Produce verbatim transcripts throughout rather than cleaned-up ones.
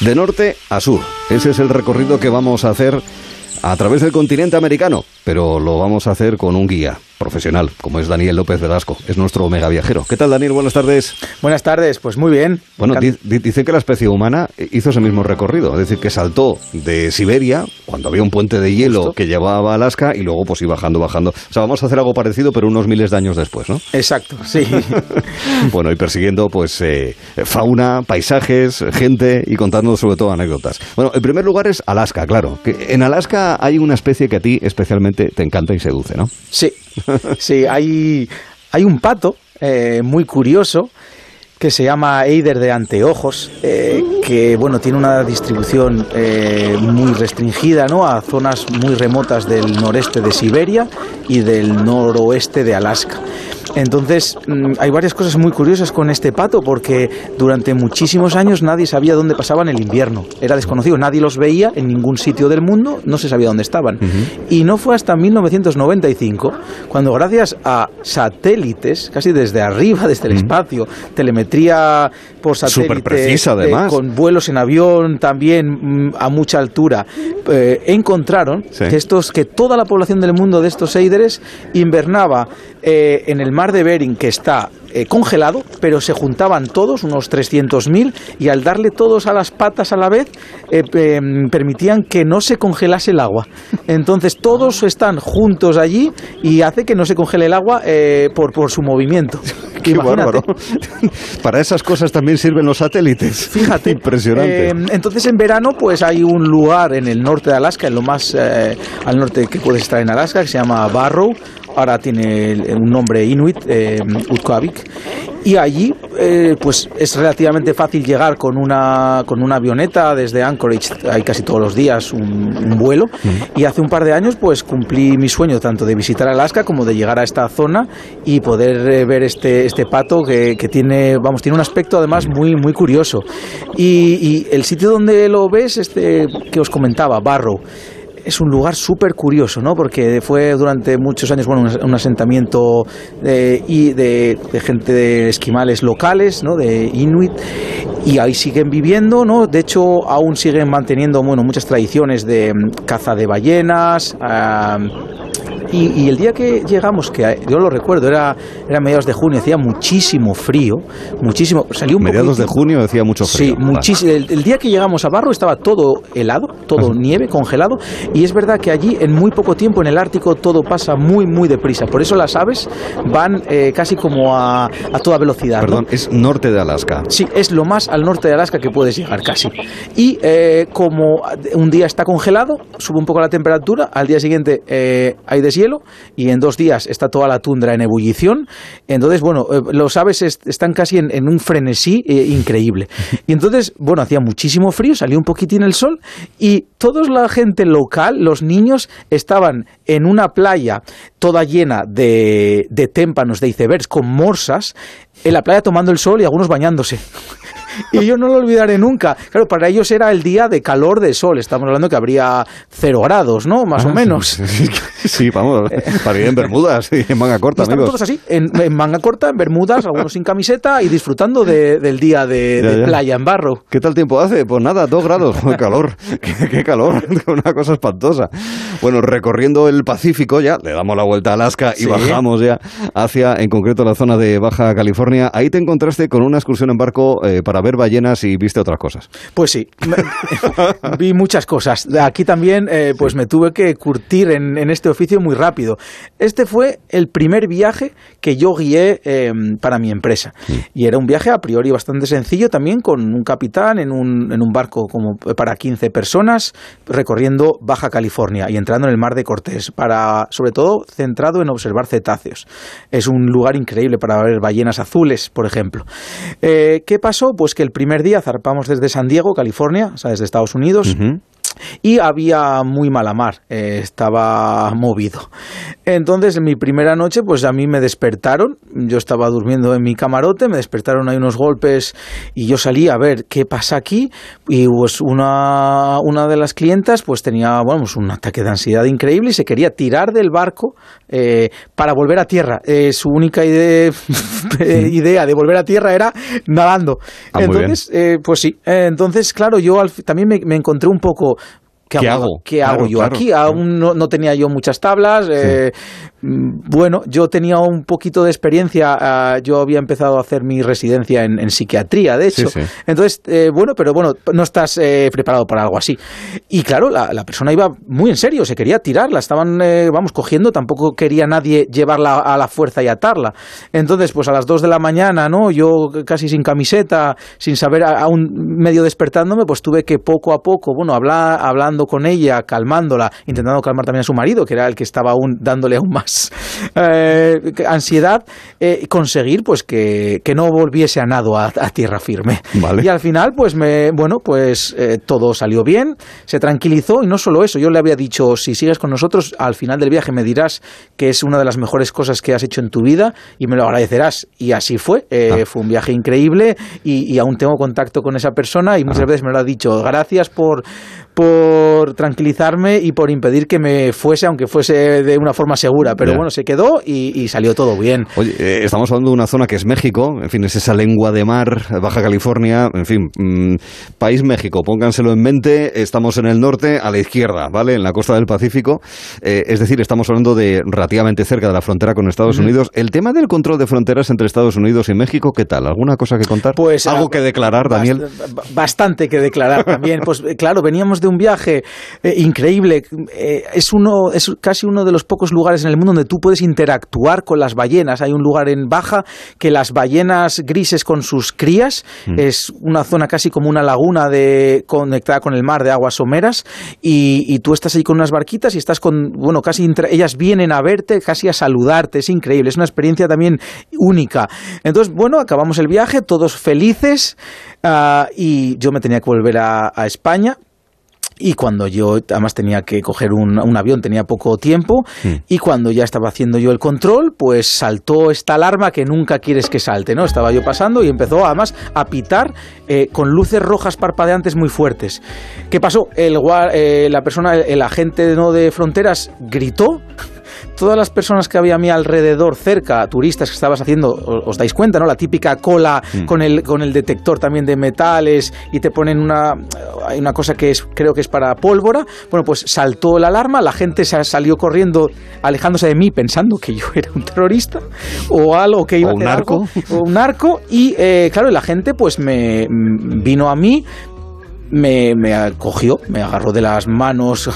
de norte a sur. Ese es el recorrido que vamos a hacer a través del continente americano, pero lo vamos a hacer con un guía profesional, como es Daniel López Velasco. Es nuestro mega viajero. ¿Qué tal, Daniel? Buenas tardes. Buenas tardes, pues muy bien. Bueno, di di dicen que la especie humana hizo ese mismo recorrido, es decir, que saltó de Siberia, cuando había un puente de hielo Justo. que llevaba a Alaska, y luego pues iba bajando, bajando. O sea, vamos a hacer algo parecido, pero unos miles de años después, ¿no? Exacto, sí. Bueno, y persiguiendo pues eh, fauna, paisajes, gente, y contando sobre todo anécdotas. Bueno, en primer lugar es Alaska, claro. Que en Alaska hay una especie que a ti especialmente te encanta y seduce, ¿no? Sí. Sí, hay, hay un pato eh, muy curioso que se llama Eider de anteojos, eh, que bueno, tiene una distribución eh, muy restringida, ¿no?, a zonas muy remotas del noreste de Siberia y del noroeste de Alaska. Entonces, hay varias cosas muy curiosas con este pato, porque durante muchísimos años nadie sabía dónde pasaban el invierno. Era desconocido, nadie los veía en ningún sitio del mundo, no se sabía dónde estaban. Uh-huh. Y no fue hasta mil novecientos noventa y cinco, cuando gracias a satélites, casi desde arriba, desde el uh-huh. espacio, telemetría por satélite, súper precisa, además. Eh, con vuelos en avión también mm, a mucha altura, eh, encontraron sí. que, estos, que toda la población del mundo de estos eideres invernaba eh, en el mar Mar de Bering, que está eh, congelado, pero se juntaban todos, unos trescientos mil, y al darle todos a las patas a la vez, eh, eh, permitían que no se congelase el agua. Entonces todos están juntos allí y hace que no se congele el agua eh, por, por su movimiento. ¡Qué bárbaro! Para esas cosas también sirven los satélites. Fíjate. Impresionante. Eh, entonces en verano pues hay un lugar en el norte de Alaska, en lo más eh, al norte que puedes estar en Alaska, que se llama Barrow. Ahora tiene un nombre inuit, eh, Utkoavik, y allí eh, pues es relativamente fácil llegar con una, con una avioneta desde Anchorage. Hay casi todos los días un, un vuelo, y hace un par de años pues cumplí mi sueño tanto de visitar Alaska como de llegar a esta zona y poder eh, ver este, este pato que, que tiene, vamos, tiene un aspecto además muy, muy curioso. Y, y el sitio donde lo ves, este que os comentaba, Barrow, es un lugar súper curioso, ¿no? Porque fue durante muchos años, bueno, un asentamiento de, y de, de gente de esquimales locales, ¿no?, de inuit, y ahí siguen viviendo, ¿no? De hecho, aún siguen manteniendo, bueno, muchas tradiciones de caza de ballenas. Uh, Y, y el día que llegamos, que yo lo recuerdo, era, era mediados de junio, hacía muchísimo frío, muchísimo, salió un Mediados poquito, de junio hacía mucho frío. Sí, muchísimo. El, el día que llegamos a Barrow estaba todo helado, todo nieve, congelado, y es verdad que allí en muy poco tiempo, en el Ártico, todo pasa muy, muy deprisa. Por eso las aves van eh, casi como a, a toda velocidad. Perdón, ¿no? Es norte de Alaska. Sí, es lo más al norte de Alaska que puedes llegar casi. Y eh, como un día está congelado, sube un poco la temperatura, al día siguiente eh, hay desierto, hielo, y en dos días está toda la tundra en ebullición. Entonces, bueno, los aves est están casi en, en un frenesí eh, increíble. Y entonces, bueno, hacía muchísimo frío, salió un poquitín el sol, y toda la gente local, los niños, estaban en una playa toda llena de, de témpanos, de icebergs, con morsas, en la playa tomando el sol y algunos bañándose. Y yo no lo olvidaré nunca. Claro, para ellos era el día de calor, de sol. Estamos hablando que habría cero grados, ¿no? Más ah, o menos. Sí, sí, sí. sí, vamos, para ir en bermudas y en manga corta, amigos. Están todos así, en, en manga corta, en bermudas, algunos sin camiseta y disfrutando de, del día de, ya, de ya. playa en Barrow. ¿Qué tal tiempo hace? Pues nada, dos grados. ¡Qué calor! ¡Qué, qué calor! Una cosa espantosa. Bueno, recorriendo el Pacífico ya, le damos la vuelta a Alaska y ¿Sí? bajamos ya hacia, en concreto, la zona de Baja California. Ahí te encontraste con una excursión en barco eh, para ver ballenas, y viste otras cosas. Pues sí, vi muchas cosas. Aquí también eh, pues sí. me tuve que curtir en, en este oficio muy rápido. Este fue el primer viaje que yo guié eh, para mi empresa. Sí. Y era un viaje a priori bastante sencillo también, con un capitán en un, en un barco como para quince personas, recorriendo Baja California y entrando en el Mar de Cortés, para, sobre todo centrado en observar cetáceos. Es un lugar increíble para ver ballenas azules, por ejemplo. Eh, ¿Qué pasó? Pues que el primer día zarpamos desde San Diego, California, o sea, desde Estados Unidos, uh-huh. y había muy mala mar, eh, estaba movido. Entonces, mi primera noche, pues a mí me despertaron, yo estaba durmiendo en mi camarote, me despertaron ahí unos golpes y yo salí a ver qué pasa aquí, y pues una, una de las clientas pues tenía, bueno, pues un ataque de ansiedad increíble y se quería tirar del barco eh, para volver a tierra. Eh, su única idea, idea de volver a tierra era nadando. Ah, entonces, eh, pues sí, eh, entonces, claro, yo al, también me, me encontré un poco... ¿Qué, ¿Qué hago? ¿Qué hago claro, yo claro, aquí? Claro. Aún no, no tenía yo muchas tablas. Sí. Eh, bueno, yo tenía un poquito de experiencia. Eh, yo había empezado a hacer mi residencia en, en psiquiatría, de hecho. Sí, sí. Entonces, eh, bueno, pero bueno, no estás eh, preparado para algo así. Y claro, la, la persona iba muy en serio, se quería tirar. La estaban, eh, vamos, cogiendo. Tampoco quería nadie llevarla a la fuerza y atarla. Entonces, pues a las dos de la mañana, ¿no? Yo casi sin camiseta, sin saber, aún medio despertándome, pues tuve que poco a poco, bueno, hablar, hablando con ella, calmándola, intentando calmar también a su marido, que era el que estaba aún dándole aún más eh, ansiedad, eh, conseguir pues que, que no volviese a nado a, a tierra firme. Vale. Y al final, pues me, bueno, pues eh, todo salió bien, se tranquilizó, y no solo eso, yo le había dicho, si sigues con nosotros, al final del viaje me dirás que es una de las mejores cosas que has hecho en tu vida y me lo agradecerás. Y así fue, eh, ah. fue un viaje increíble y, y aún tengo contacto con esa persona y muchas ah. veces me lo ha dicho, gracias por, por por tranquilizarme y por impedir que me fuese, aunque fuese de una forma segura. Pero yeah. bueno, se quedó y, y salió todo bien. Oye, eh, estamos hablando de una zona que es México, en fin, es esa lengua de mar, Baja California, en fin, mmm, país México, pónganselo en mente, estamos en el norte, a la izquierda, ¿vale? En la costa del Pacífico, eh, es decir, estamos hablando de relativamente cerca de la frontera con Estados mm. Unidos. El tema del control de fronteras entre Estados Unidos y México, ¿qué tal? ¿Alguna cosa que contar? Pues, ¿algo ah, que declarar, bast- Daniel? Bastante que declarar también. Pues claro, veníamos de un viaje Eh, increíble, eh, es uno es casi uno de los pocos lugares en el mundo donde tú puedes interactuar con las ballenas. Hay un lugar en Baja que las ballenas grises con sus crías, mm. es una zona casi como una laguna de, conectada con el mar de aguas someras, y, y tú estás ahí con unas barquitas y estás con, bueno, casi intra, ellas vienen a verte, casi a saludarte, es increíble, es una experiencia también única. Entonces, bueno, acabamos el viaje, todos felices, uh, y yo me tenía que volver a, a España. Y cuando yo, además tenía que coger un, un avión, tenía poco tiempo, mm. y cuando ya estaba haciendo yo el control, pues saltó esta alarma que nunca quieres que salte, ¿no? Estaba yo pasando y empezó además a pitar eh, con luces rojas parpadeantes muy fuertes. ¿Qué pasó? El, eh, la persona, el, el agente ¿no? de fronteras gritó. Todas las personas que había a mi alrededor, cerca, turistas que estabas haciendo, os dais cuenta, ¿no? La típica cola mm. con el con el detector también de metales y te ponen una hay una cosa que es creo que es para pólvora. Bueno, pues saltó la alarma, la gente se salió corriendo, alejándose de mí, pensando que yo era un terrorista o algo que iba o a hacer un narco. Algo, o un narco. Y eh, claro, la gente pues me vino a mí. Me, me cogió, me agarró de las manos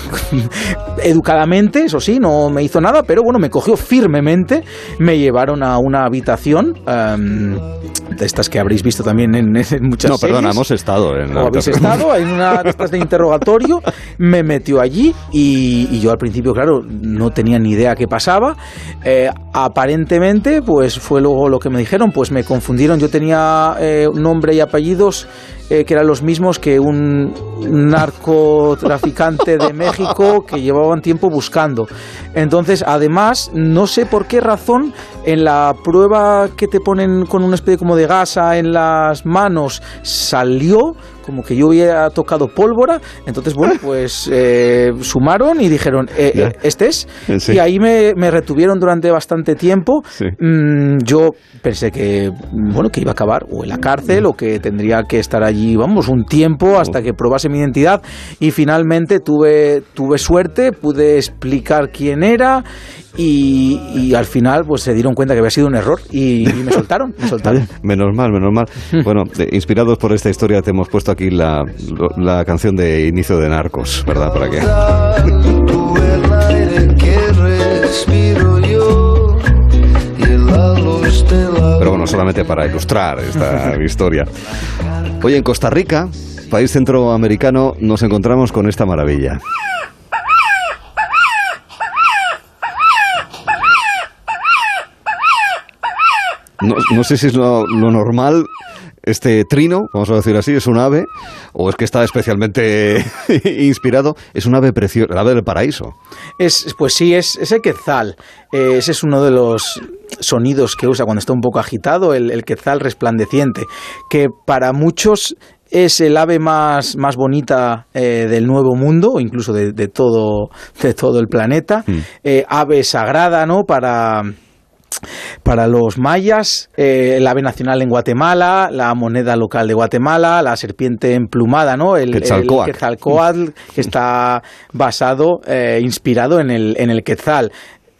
educadamente, eso sí, no me hizo nada, pero bueno, me cogió firmemente, me llevaron a una habitación um, de estas que habréis visto también en, en muchas no, series. No, perdona, hemos estado en la o habéis estado, hay una estas de interrogatorio, me metió allí y, y yo al principio, claro, no tenía ni idea qué pasaba. Eh, aparentemente, pues fue luego lo que me dijeron, pues me confundieron, yo tenía eh, nombre y apellidos eh, que eran los mismos que un un narcotraficante de México que llevaban tiempo buscando. Entonces, además, no sé por qué razón, en la prueba que te ponen con una especie como de gasa en las manos, salió como que yo hubiera tocado pólvora. Entonces, bueno, pues eh, sumaron y dijeron, eh, eh, este es. Sí. Y ahí me, me retuvieron durante bastante tiempo. Sí. Mm, yo pensé que, bueno, que iba a acabar o en la cárcel o que tendría que estar allí, vamos, un tiempo hasta que probase mi identidad. Y finalmente tuve, tuve suerte, pude explicar quién era. Y, y al final pues se dieron cuenta que había sido un error y, y me soltaron, me soltaron. Menos mal, menos mal. Bueno, inspirados por esta historia te hemos puesto aquí la, la canción de inicio de Narcos, ¿verdad? Para que tú el aire que respiro yo y el alos de la... Pero bueno, solamente para ilustrar esta historia. Oye, en Costa Rica, país centroamericano, nos encontramos con esta maravilla. No, no sé si es lo, lo normal este trino, vamos a decir así, es un ave, o es que está especialmente inspirado, es un ave preciosa, el ave del paraíso. Es, pues sí, es, es el quetzal. Ese es uno de los sonidos que usa cuando está un poco agitado, el, el quetzal resplandeciente, que para muchos es el ave más, más bonita eh, del Nuevo Mundo, o incluso de, de, todo, de todo el planeta. Mm. Eh, ave sagrada, ¿no?, para... Para los mayas, eh, el ave nacional en Guatemala, la moneda local de Guatemala, la serpiente emplumada, ¿no? El Quetzalcóatl, el Quetzalcóatl que está basado, eh, inspirado en el, en el Quetzal.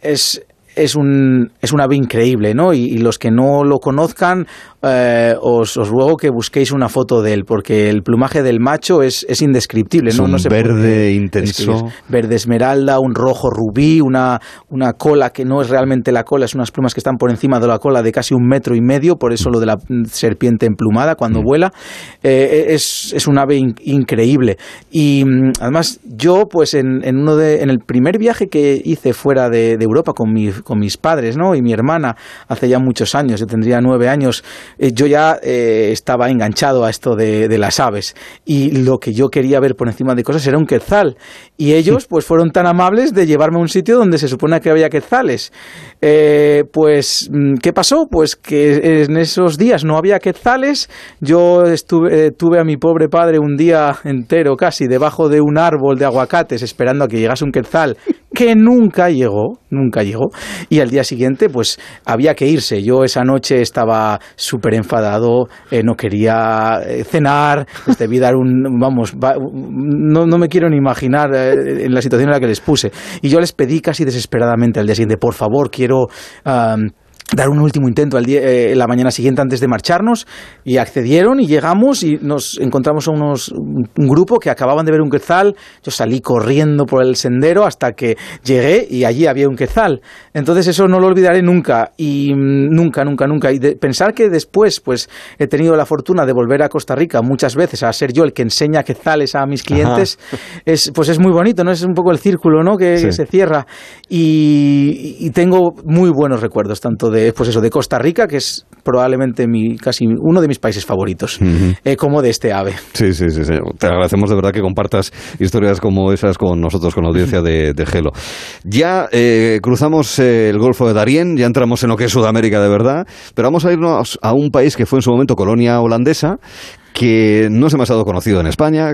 Es, es, un, es un ave increíble, ¿no? Y, y los que no lo conozcan, eh, os, os ruego que busquéis una foto de él, porque el plumaje del macho es, es indescriptible, ¿no? Es un no se verde intenso. Escribir. Verde esmeralda, un rojo rubí, una, una cola que no es realmente la cola, es unas plumas que están por encima de la cola de casi un metro y medio, por eso lo de la serpiente emplumada cuando mm. vuela. Eh, es, es un ave in, increíble. Y además yo, pues en, en, uno de, en el primer viaje que hice fuera de, de Europa con mi con mis padres, ¿no?, y mi hermana, hace ya muchos años, yo tendría nueve años, eh, yo ya eh, estaba enganchado a esto de, de las aves, y lo que yo quería ver por encima de cosas era un quetzal, y ellos pues fueron tan amables de llevarme a un sitio donde se supone que había quetzales. Eh, pues ¿qué pasó? Pues que en esos días no había quetzales. Yo estuve, eh, tuve a mi pobre padre un día entero casi debajo de un árbol de aguacates esperando a que llegase un quetzal, que nunca llegó, nunca llegó, y al día siguiente pues había que irse. Yo esa noche estaba súper enfadado, eh, no quería eh, cenar, les debí dar un, vamos, va, no, no me quiero ni imaginar eh, en la situación en la que les puse, y yo les pedí casi desesperadamente al día siguiente, por favor, quiero... Um, dar un último intento al día, eh, la mañana siguiente antes de marcharnos, y accedieron y llegamos y nos encontramos a unos, un grupo que acababan de ver un quetzal. Yo salí corriendo por el sendero hasta que llegué y allí había un quetzal. Entonces eso no lo olvidaré nunca, y nunca, nunca, nunca. Y de, pensar que después pues he tenido la fortuna de volver a Costa Rica muchas veces a ser yo el que enseña quetzales a mis clientes, es, pues es muy bonito, ¿no? Es un poco el círculo, ¿no?, que, sí, que se cierra, y, y tengo muy buenos recuerdos, tanto de De, pues eso, de Costa Rica, que es probablemente mi, casi uno de mis países favoritos, uh-huh. eh, como de este ave. Sí, sí, sí, sí. Te agradecemos de verdad que compartas historias como esas con nosotros, con la audiencia de, de Gelo. Ya eh, cruzamos eh, el Golfo de Darién, ya entramos en lo que es Sudamérica de verdad, pero vamos a irnos a un país que fue en su momento colonia holandesa, que no es demasiado conocido en España,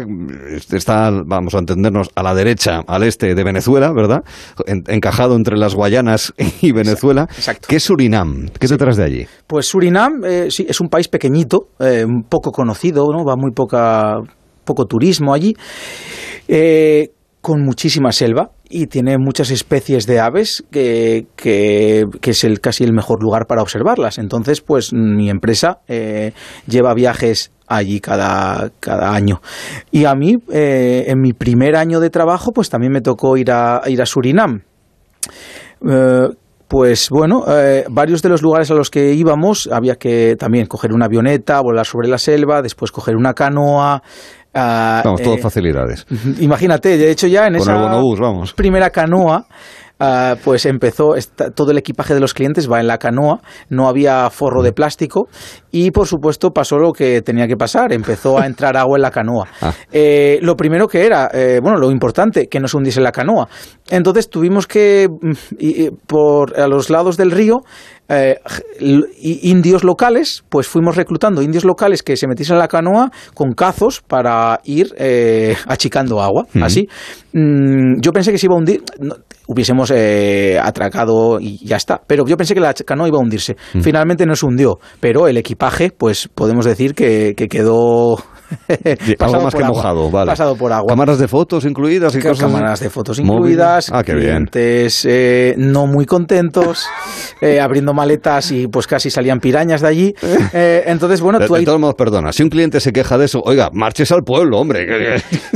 está, vamos a entendernos, a la derecha, al este de Venezuela, ¿verdad? En, encajado entre las Guayanas y Venezuela. Exacto. ¿Qué es Surinam? ¿Qué sí. detrás de allí? Pues Surinam eh, sí, es un país pequeñito, eh, poco conocido, ¿no? Va muy poca, poco turismo allí, eh, con muchísima selva. Y tiene muchas especies de aves que, que, que es el, casi el mejor lugar para observarlas. Entonces, pues mi empresa eh, lleva viajes allí cada, cada año. Y a mí, eh, en mi primer año de trabajo, pues también me tocó ir a, ir a Surinam. Eh, Pues bueno, eh, varios de los lugares a los que íbamos había que también coger una avioneta, volar sobre la selva, después coger una canoa. Uh, vamos, todas eh, facilidades. Imagínate, de hecho ya en Con esa el bonobús, vamos. primera canoa, Uh, pues empezó, esta, todo el equipaje de los clientes va en la canoa, no había forro de plástico y por supuesto pasó lo que tenía que pasar, empezó a entrar agua en la canoa. Ah. Eh, lo primero que era, eh, bueno, lo importante, que no se hundiese la canoa. Entonces tuvimos que, y, y, por a los lados del río, Eh, indios locales, pues fuimos reclutando indios locales que se metiesen en la canoa con cazos para ir eh, achicando agua, uh-huh. así. Mm, yo pensé que se iba a hundir, no, hubiésemos eh, atracado y ya está, pero yo pensé que la canoa iba a hundirse. Uh-huh. Finalmente no se hundió, pero el equipaje, pues podemos decir que, que quedó... pasado más que agua. mojado, vale. Pasado por agua. Cámaras de fotos incluidas y C- cosas. Cámaras de fotos incluidas. Móvil. Ah, qué clientes, bien. Eh, no muy contentos, eh, abriendo maletas y pues casi salían pirañas de allí. Eh, entonces, bueno, de, tú ahí. De todos modos, perdona, si un cliente se queja de eso, oiga, marches al pueblo, hombre.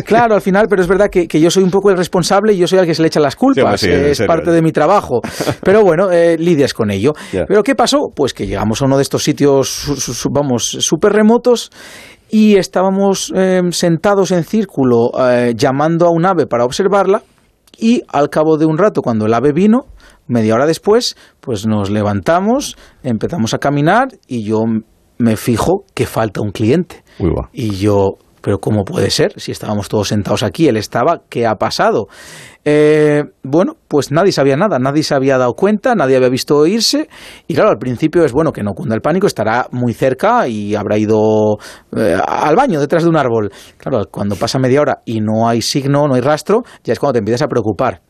Claro, al final, pero es verdad que, que yo soy un poco el responsable y yo soy el que se le echa las culpas. Sí, sí, eh, es serio. parte de mi trabajo. Pero bueno, eh, lidias con ello. Yeah. ¿Pero qué pasó? Pues que llegamos a uno de estos sitios, su, su, su, vamos, súper remotos. Y estábamos eh, sentados en círculo eh, llamando a un ave para observarla, y al cabo de un rato, cuando el ave vino, media hora después, pues nos levantamos, empezamos a caminar y yo me fijo que falta un cliente. Uy, va. Y yo, pero ¿cómo puede ser? Si estábamos todos sentados aquí, él estaba, ¿qué ha pasado? Eh, bueno, pues nadie sabía nada, nadie se había dado cuenta, nadie había visto irse. Y claro, al principio es bueno que no cunda el pánico, estará muy cerca y habrá ido eh, al baño detrás de un árbol. Claro, cuando pasa media hora y no hay signo, no hay rastro, ya es cuando te empiezas a preocupar.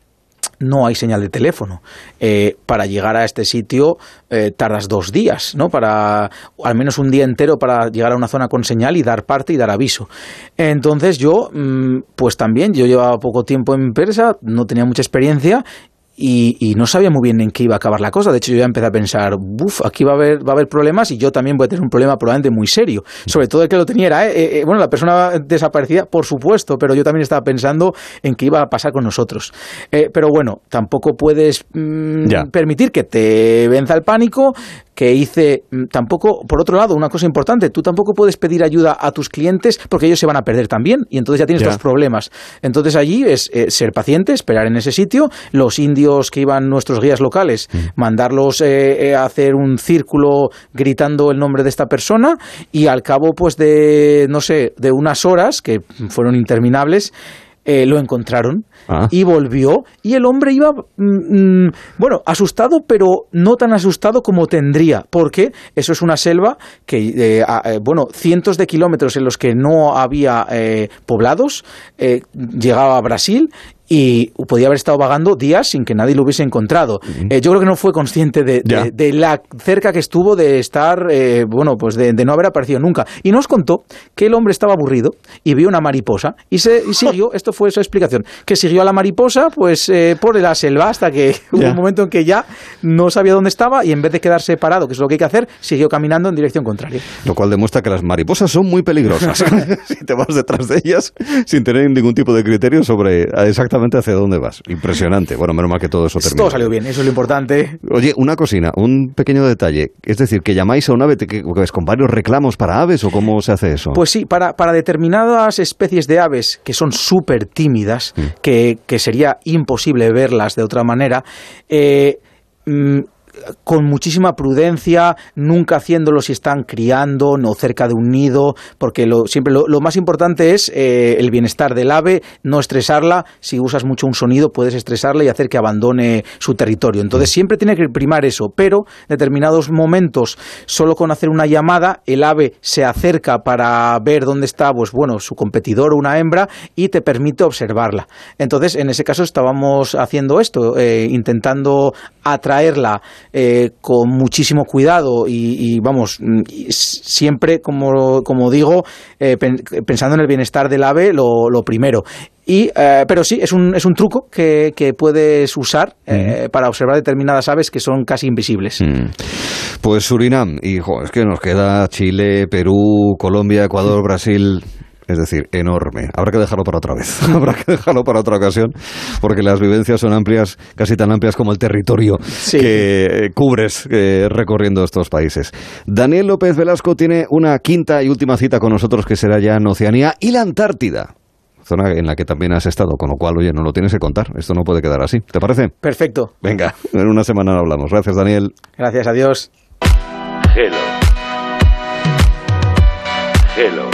No hay señal de teléfono. Eh, para llegar a este sitio eh, tardas dos días, ¿no? Para al menos un día entero para llegar a una zona con señal y dar parte y dar aviso. Entonces yo, pues también, yo llevaba poco tiempo en Persa, no tenía mucha experiencia y, y no sabía muy bien en qué iba a acabar la cosa. De hecho, yo ya empecé a pensar, buf, aquí va a haber va a haber problemas y yo también voy a tener un problema probablemente muy serio. Sobre todo el que lo tenía era, eh, eh, bueno, la persona desaparecida, por supuesto, pero yo también estaba pensando en qué iba a pasar con nosotros. Eh, pero bueno, tampoco puedes mmm, permitir que te venza el pánico, que hice tampoco, por otro lado, una cosa importante, tú tampoco puedes pedir ayuda a tus clientes porque ellos se van a perder también y entonces ya tienes dos problemas. Entonces allí es eh, ser paciente, esperar en ese sitio, los indios que iban nuestros guías locales, mm. mandarlos eh, a hacer un círculo gritando el nombre de esta persona y al cabo pues de, no sé, de unas horas, que fueron interminables, Eh, lo encontraron ah. y volvió y el hombre iba, mm, bueno, asustado, pero no tan asustado como tendría, porque eso es una selva que, eh, a, eh, bueno, cientos de kilómetros en los que no había eh, poblados, eh, llegaba a Brasil y podía haber estado vagando días sin que nadie lo hubiese encontrado. Uh-huh. Eh, yo creo que no fue consciente de, de, de la cerca que estuvo de estar, eh, bueno, pues de, de no haber aparecido nunca. Y nos contó que el hombre estaba aburrido y vio una mariposa y, se, y siguió, esto fue su explicación, que siguió a la mariposa pues eh, por la selva hasta que hubo un momento en que ya no sabía dónde estaba y en vez de quedarse parado, que es lo que hay que hacer, siguió caminando en dirección contraria. Lo cual demuestra que las mariposas son muy peligrosas. Si te vas detrás de ellas sin tener ningún tipo de criterio sobre exactamente hacia dónde vas. Impresionante. Bueno, menos mal que todo eso terminó. Todo salió bien, eso es lo importante. Oye, una cocina, un pequeño detalle. Es decir, que llamáis a un ave que, pues, con varios reclamos para aves o cómo se hace eso. Pues sí, para, para determinadas especies de aves que son súper tímidas, mm. que, que sería imposible verlas de otra manera, eh, mm, con muchísima prudencia, nunca haciéndolo si están criando, no cerca de un nido, porque lo, siempre lo, lo más importante es eh, el bienestar del ave, no estresarla. Si usas mucho un sonido puedes estresarla y hacer que abandone su territorio. Entonces siempre tiene que primar eso, pero en determinados momentos, solo con hacer una llamada, el ave se acerca para ver dónde está, pues bueno, su competidor o una hembra y te permite observarla. Entonces en ese caso estábamos haciendo esto, eh, intentando atraerla Eh, con muchísimo cuidado y, y vamos, y siempre, como, como digo, eh, pen, pensando en el bienestar del ave, lo, lo primero. Y, eh, pero sí, es un, es un truco que, que puedes usar eh, uh-huh. para observar determinadas aves que son casi invisibles. Uh-huh. Pues Surinam, hijo, es que nos queda Chile, Perú, Colombia, Ecuador, Brasil... Es decir, enorme. Habrá que dejarlo para otra vez. Habrá que dejarlo para otra ocasión, porque las vivencias son amplias, casi tan amplias como el territorio sí. que cubres eh, recorriendo estos países. Daniel López Velasco tiene una quinta y última cita con nosotros que será ya en Oceanía y la Antártida, zona en la que también has estado, con lo cual, oye, no lo tienes que contar. Esto no puede quedar así. ¿Te parece? Perfecto. Venga, en una semana hablamos. Gracias, Daniel. Gracias, adiós. Hello. Hello.